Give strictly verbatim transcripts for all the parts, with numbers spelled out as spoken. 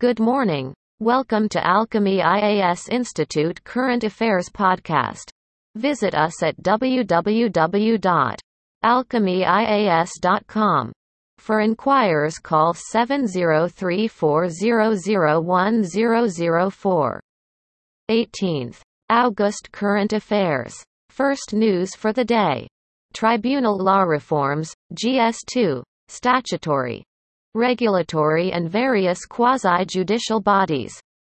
Good morning. Welcome to Alchemy I A S Institute Current Affairs Podcast. Visit us at w w w dot alchemy i a s dot com. For inquirers, call seven zero three four zero zero one zero zero four. eighteenth of August Current Affairs. First news for the day. Tribunal Law Reforms, G S two, Statutory, Regulatory and Various Quasi-Judicial Bodies.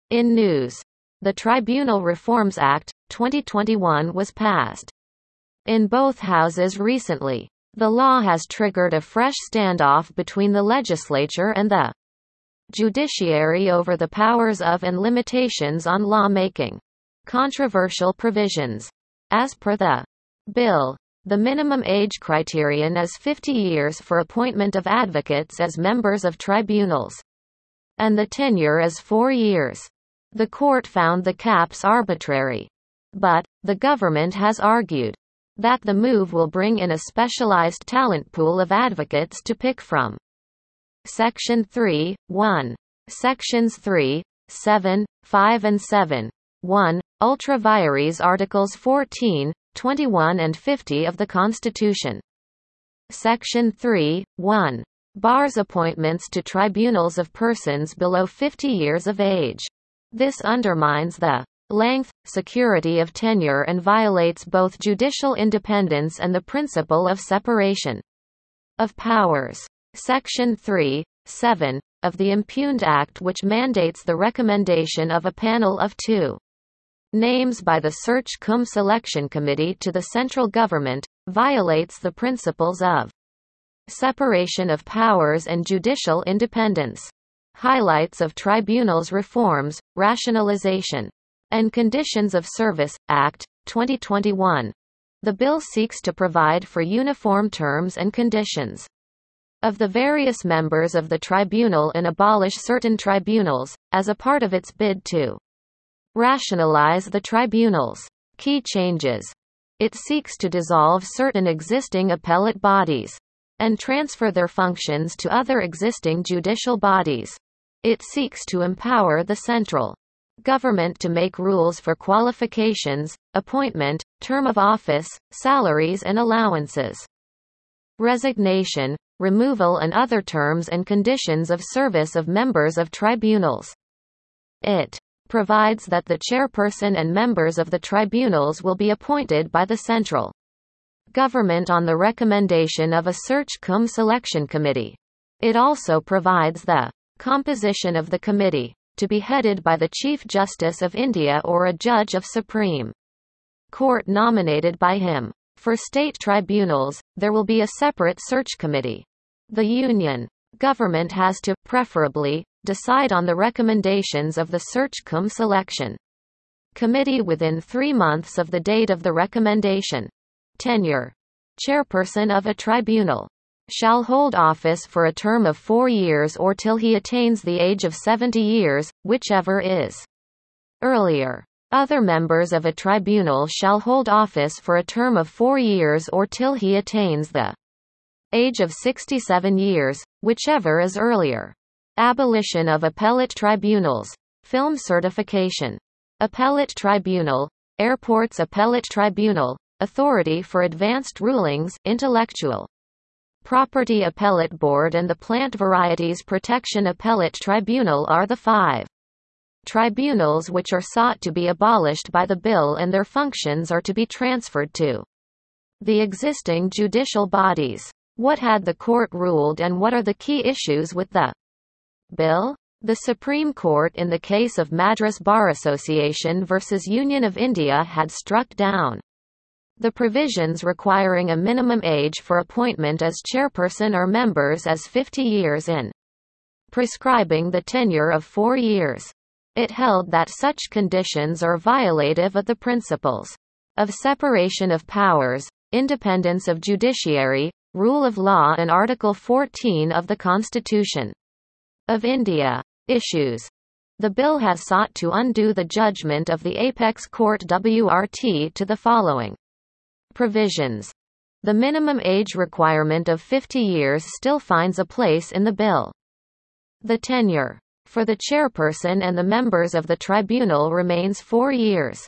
In news, the Tribunal Reforms Act, twenty twenty-one was passed in both houses recently. The law has triggered a fresh standoff between the legislature and the judiciary over the powers of and limitations on lawmaking. Controversial provisions. As per the bill, the minimum age criterion is fifty years for appointment of advocates as members of tribunals, and the tenure is four years. The court found the caps arbitrary, but the government has argued that the move will bring in a specialized talent pool of advocates to pick from. Section three, one. Sections three, seven, five and seven. one. Ultra vires Articles fourteen, twenty-one and fifty of the Constitution. Section three, one. Bars appointments to tribunals of persons below fifty years of age. This undermines the length, security of tenure and violates both judicial independence and the principle of separation of powers. Section three, seven. Of the Impugned Act, which mandates the recommendation of a panel of two names by the Search Cum Selection Committee to the central government, violates the principles of separation of powers and judicial independence. Highlights of Tribunals Reforms, Rationalization and Conditions of Service, Act, twenty twenty-one. The bill seeks to provide for uniform terms and conditions of the various members of the tribunal and abolish certain tribunals, as a part of its bid to rationalize the tribunals. Key changes. It seeks to dissolve certain existing appellate bodies and transfer their functions to other existing judicial bodies. It seeks to empower the central government to make rules for qualifications, appointment, term of office, salaries and allowances, resignation, removal and other terms and conditions of service of members of tribunals. It provides that the chairperson and members of the tribunals will be appointed by the central government on the recommendation of a Search Cum Selection Committee. It also provides the composition of the committee to be headed by the Chief Justice of India or a judge of Supreme Court nominated by him. For state tribunals, there will be a separate search committee. The union government has to, preferably, decide on the recommendations of the Search Cum Selection Committee within three months of the date of the recommendation. Tenure. Chairperson of a tribunal shall hold office for a term of four years or till he attains the age of seventy years, whichever is earlier. Other members of a tribunal shall hold office for a term of four years or till he attains the age of sixty-seven years, whichever is earlier. Abolition of appellate tribunals. Film certification. Appellate tribunal. Airports appellate tribunal. Authority for advanced rulings. Intellectual property appellate board and the Plant Varieties Protection Appellate Tribunal are the five tribunals which are sought to be abolished by the bill, and their functions are to be transferred to the existing judicial bodies. What had the court ruled and what are the key issues with the bill? The Supreme Court, in the case of Madras Bar Association versus Union of India, had struck down the provisions requiring a minimum age for appointment as chairperson or members as fifty years in prescribing the tenure of four years. It held that such conditions are violative of the principles of separation of powers, independence of judiciary, rule of law and Article fourteen of the Constitution of India. Issues. The bill has sought to undo the judgment of the Apex Court W R T to the following provisions. The minimum age requirement of fifty years still finds a place in the bill. The tenure for the chairperson and the members of the tribunal remains four years.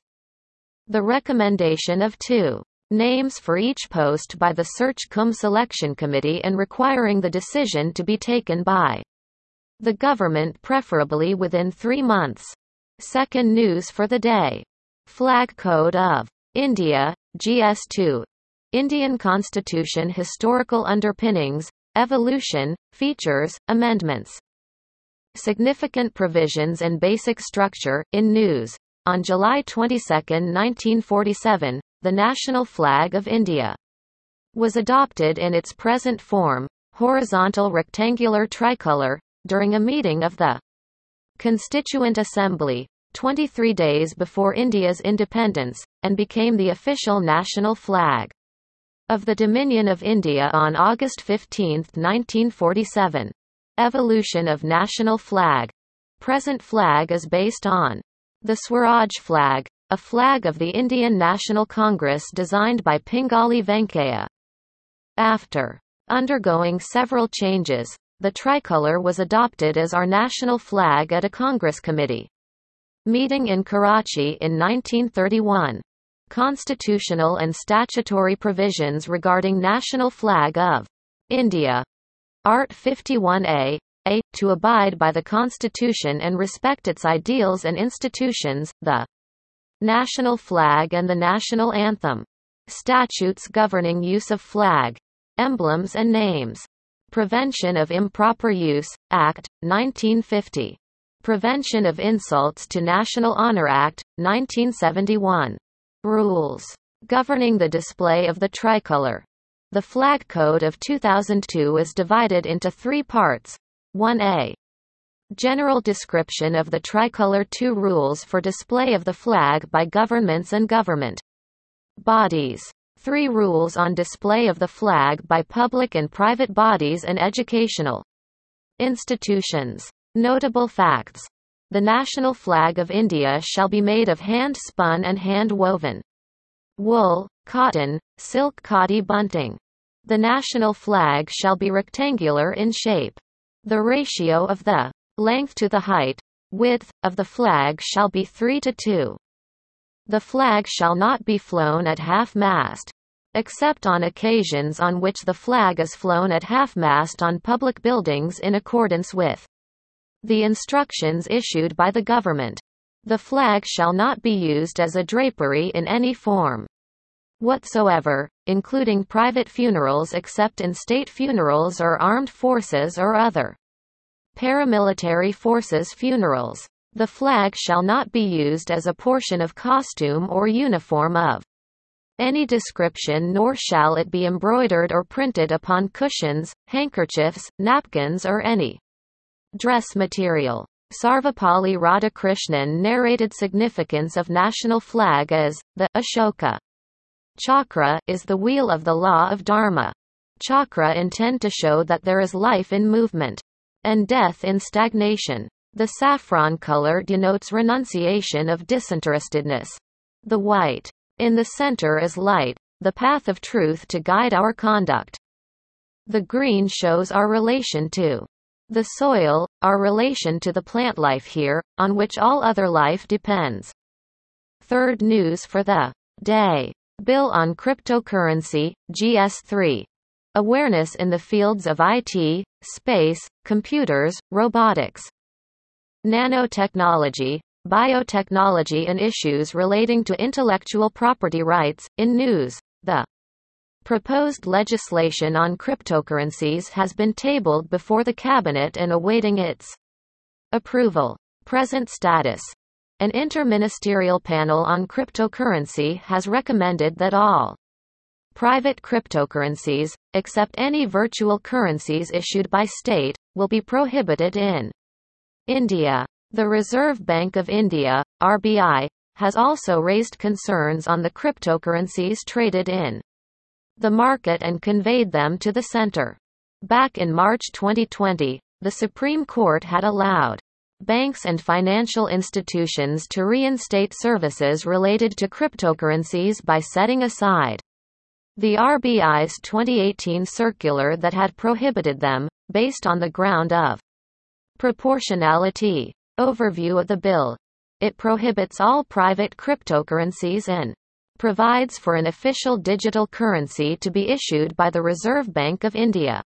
The recommendation of two names for each post by the Search Cum Selection Committee and requiring the decision to be taken by the government preferably within three months. Second news for the day. Flag Code of India, G S two. Indian Constitution Historical Underpinnings, Evolution, Features, Amendments. Significant Provisions and Basic Structure. In news, on July twenty-second, nineteen forty-seven, the national flag of India was adopted in its present form, horizontal rectangular tricolour, during a meeting of the Constituent Assembly, twenty-three days before India's independence, and became the official national flag of the Dominion of India on August fifteenth, nineteen forty-seven. Evolution of national flag. Present flag is based on the Swaraj flag, a flag of the Indian National Congress designed by Pingali Venkaya. After undergoing several changes, the tricolour was adopted as our national flag at a Congress committee meeting in Karachi in nineteen thirty-one. Constitutional and statutory provisions regarding national flag of India. Art fifty-one A, A. To abide by the Constitution and respect its ideals and institutions, the national flag and the national anthem. Statutes governing use of flag, emblems and names. Prevention of Improper Use, Act, nineteen fifty. Prevention of Insults to National Honor Act, nineteen seventy-one. Rules governing the display of the tricolour. The Flag Code of two thousand two is divided into three parts. one A. General description of the tricolour. two Rules for display of the flag by governments and government bodies. three Rules on display of the flag by public and private bodies and educational institutions. Notable facts. The national flag of India shall be made of hand-spun and hand-woven wool, cotton, silk khadi bunting. The national flag shall be rectangular in shape. The ratio of the length to the height, width, of the flag shall be three to two. The flag shall not be flown at half-mast, except on occasions on which the flag is flown at half-mast on public buildings in accordance with the instructions issued by the government. The flag shall not be used as a drapery in any form whatsoever, including private funerals except in state funerals or armed forces or other paramilitary forces funerals. The flag shall not be used as a portion of costume or uniform of any description, nor shall it be embroidered or printed upon cushions, handkerchiefs, napkins or any dress material. Sarvapalli Radhakrishnan narrated significance of national flag as, the Ashoka Chakra is the wheel of the law of Dharma. Chakra intend to show that there is life in movement and death in stagnation. The saffron color denotes renunciation of disinterestedness. The white in the center is light, the path of truth to guide our conduct. The green shows our relation to the soil, our relation to the plant life here, on which all other life depends. Third news for the day. Bill on Cryptocurrency, G S three. Awareness in the fields of I T, space, computers, robotics, nanotechnology, biotechnology and issues relating to intellectual property rights. In news, the proposed legislation on cryptocurrencies has been tabled before the cabinet and awaiting its approval. Present status. An interministerial panel on cryptocurrency has recommended that all private cryptocurrencies, except any virtual currencies issued by state, will be prohibited in India. The Reserve Bank of India, R B I, has also raised concerns on the cryptocurrencies traded in the market and conveyed them to the centre. Back in March twenty twenty, the Supreme Court had allowed banks and financial institutions to reinstate services related to cryptocurrencies by setting aside the R B I's twenty eighteen circular that had prohibited them, based on the ground of Proportionality. Overview of the bill. It prohibits all private cryptocurrencies and provides for an official digital currency to be issued by the Reserve Bank of India.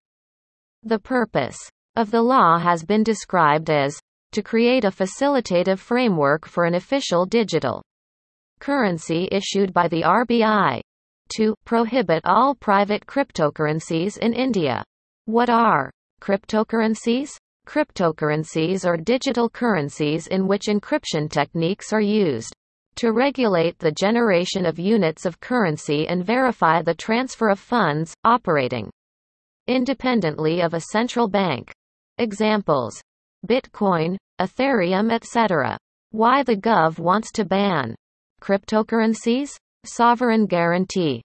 The purpose of the law has been described as to create a facilitative framework for an official digital currency issued by the R B I, to prohibit all private cryptocurrencies in India. What are cryptocurrencies? Cryptocurrencies are digital currencies in which encryption techniques are used to regulate the generation of units of currency and verify the transfer of funds, operating independently of a central bank. Examples: Bitcoin, Ethereum, et cetera. Why the Gov wants to ban cryptocurrencies? Sovereign guarantee.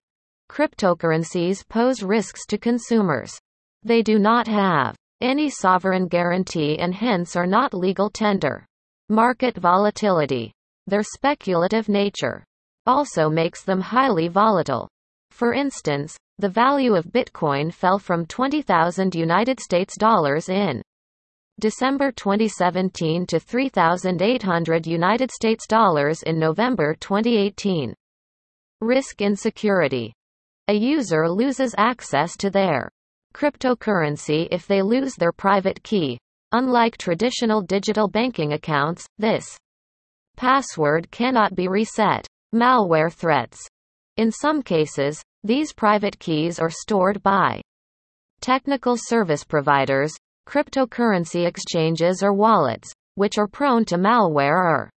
Cryptocurrencies pose risks to consumers. They do not have any sovereign guarantee and hence are not legal tender. Market volatility. Their speculative nature also makes them highly volatile. For instance, the value of Bitcoin fell from twenty thousand United States dollars in December twenty seventeen to three thousand eight hundred United States dollars in November twenty eighteen. Risk insecurity. A user loses access to their cryptocurrency if they lose their private key. Unlike traditional digital banking accounts, this password cannot be reset. Malware threats. In some cases, these private keys are stored by technical service providers, cryptocurrency exchanges or wallets, which are prone to malware or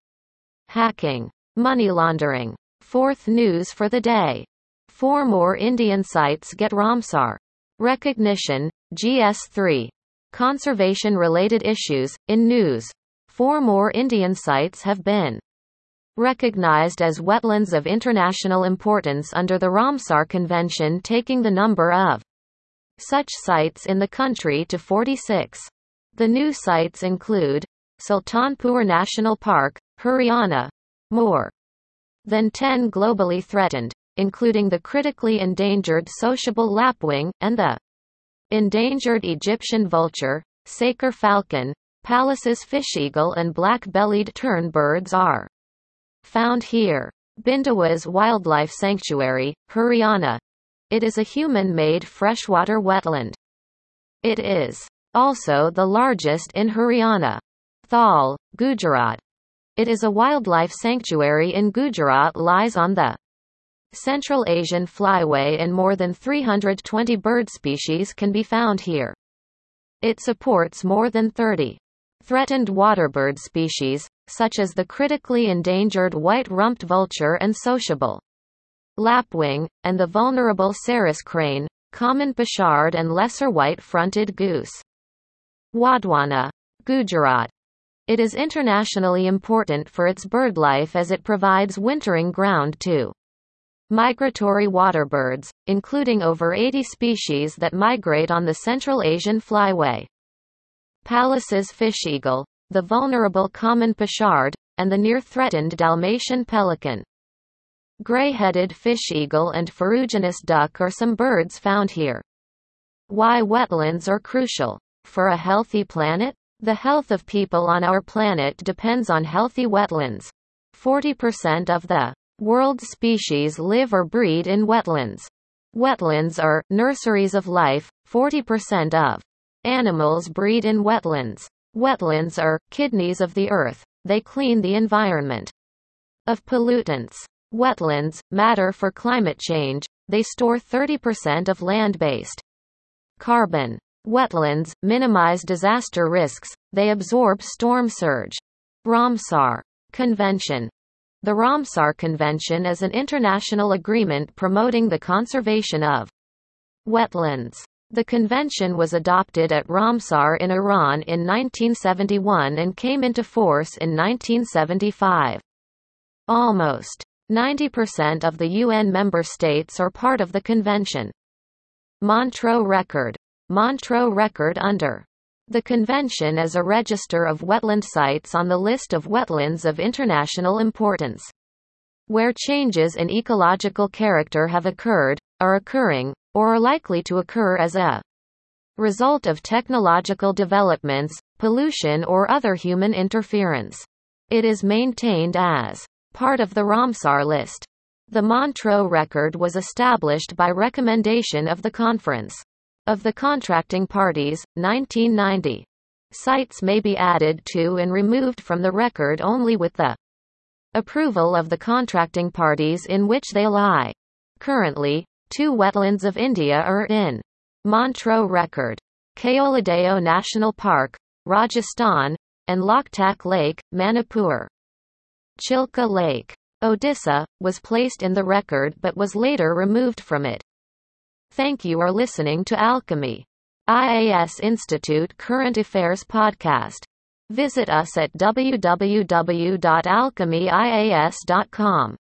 hacking. Money laundering. Fourth news for the day. Four more Indian sites get Ramsar recognition, G S three. Conservation-related issues. In news, four more Indian sites have been recognized as wetlands of international importance under the Ramsar Convention, taking the number of such sites in the country to forty-six. The new sites include Sultanpur National Park, Haryana. More than ten globally threatened, including the critically endangered sociable lapwing, and the endangered Egyptian vulture, Saker falcon, Pallas's fish eagle and black-bellied turnbirds are found here. Bindawa's Wildlife Sanctuary, Haryana. It is a human-made freshwater wetland. It is also the largest in Haryana. Thal, Gujarat. It is a wildlife sanctuary in Gujarat, lies on the Central Asian Flyway, and more than three hundred twenty bird species can be found here. It supports more than thirty threatened waterbird species, such as the critically endangered white-rumped vulture and sociable lapwing, and the vulnerable Saris crane, common pochard and lesser white-fronted goose. Wadwana, Gujarat. It is internationally important for its birdlife as it provides wintering ground to migratory waterbirds, including over eighty species that migrate on the Central Asian Flyway. Pallas's fish eagle, the vulnerable common pochard, and the near-threatened Dalmatian pelican. Gray-headed fish eagle and ferruginous duck are some birds found here. Why wetlands are crucial for a healthy planet? The health of people on our planet depends on healthy wetlands. forty percent of the world's species live or breed in wetlands. Wetlands are nurseries of life. forty percent of animals breed in wetlands. Wetlands are kidneys of the earth. They clean the environment of pollutants. Wetlands matter for climate change. They store thirty percent of land-based carbon. Wetlands minimize disaster risks. They absorb storm surge. Ramsar Convention. The Ramsar Convention is an international agreement promoting the conservation of wetlands. The convention was adopted at Ramsar in Iran in nineteen seventy-one and came into force in nineteen seventy-five. Almost ninety percent of the U N member states are part of the convention. Montreux Record. Montreux Record under the convention is a register of wetland sites on the list of wetlands of international importance, where changes in ecological character have occurred, are occurring, or are likely to occur as a result of technological developments, pollution or other human interference. It is maintained as part of the Ramsar List. The Montreux Record was established by recommendation of the Conference of the Contracting Parties, nineteen ninety. Sites may be added to and removed from the record only with the approval of the contracting parties in which they lie. Currently, two wetlands of India are in Montreux Record: Keoladeo National Park, Rajasthan, and Loktak Lake, Manipur. Chilka Lake, Odisha, was placed in the record but was later removed from it. Thank you for listening to Alchemy I A S Institute Current Affairs Podcast. Visit us at w w w dot alchemy i a s dot com.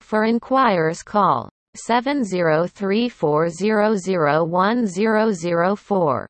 For inquiries, call seven zero three four zero zero one zero zero four.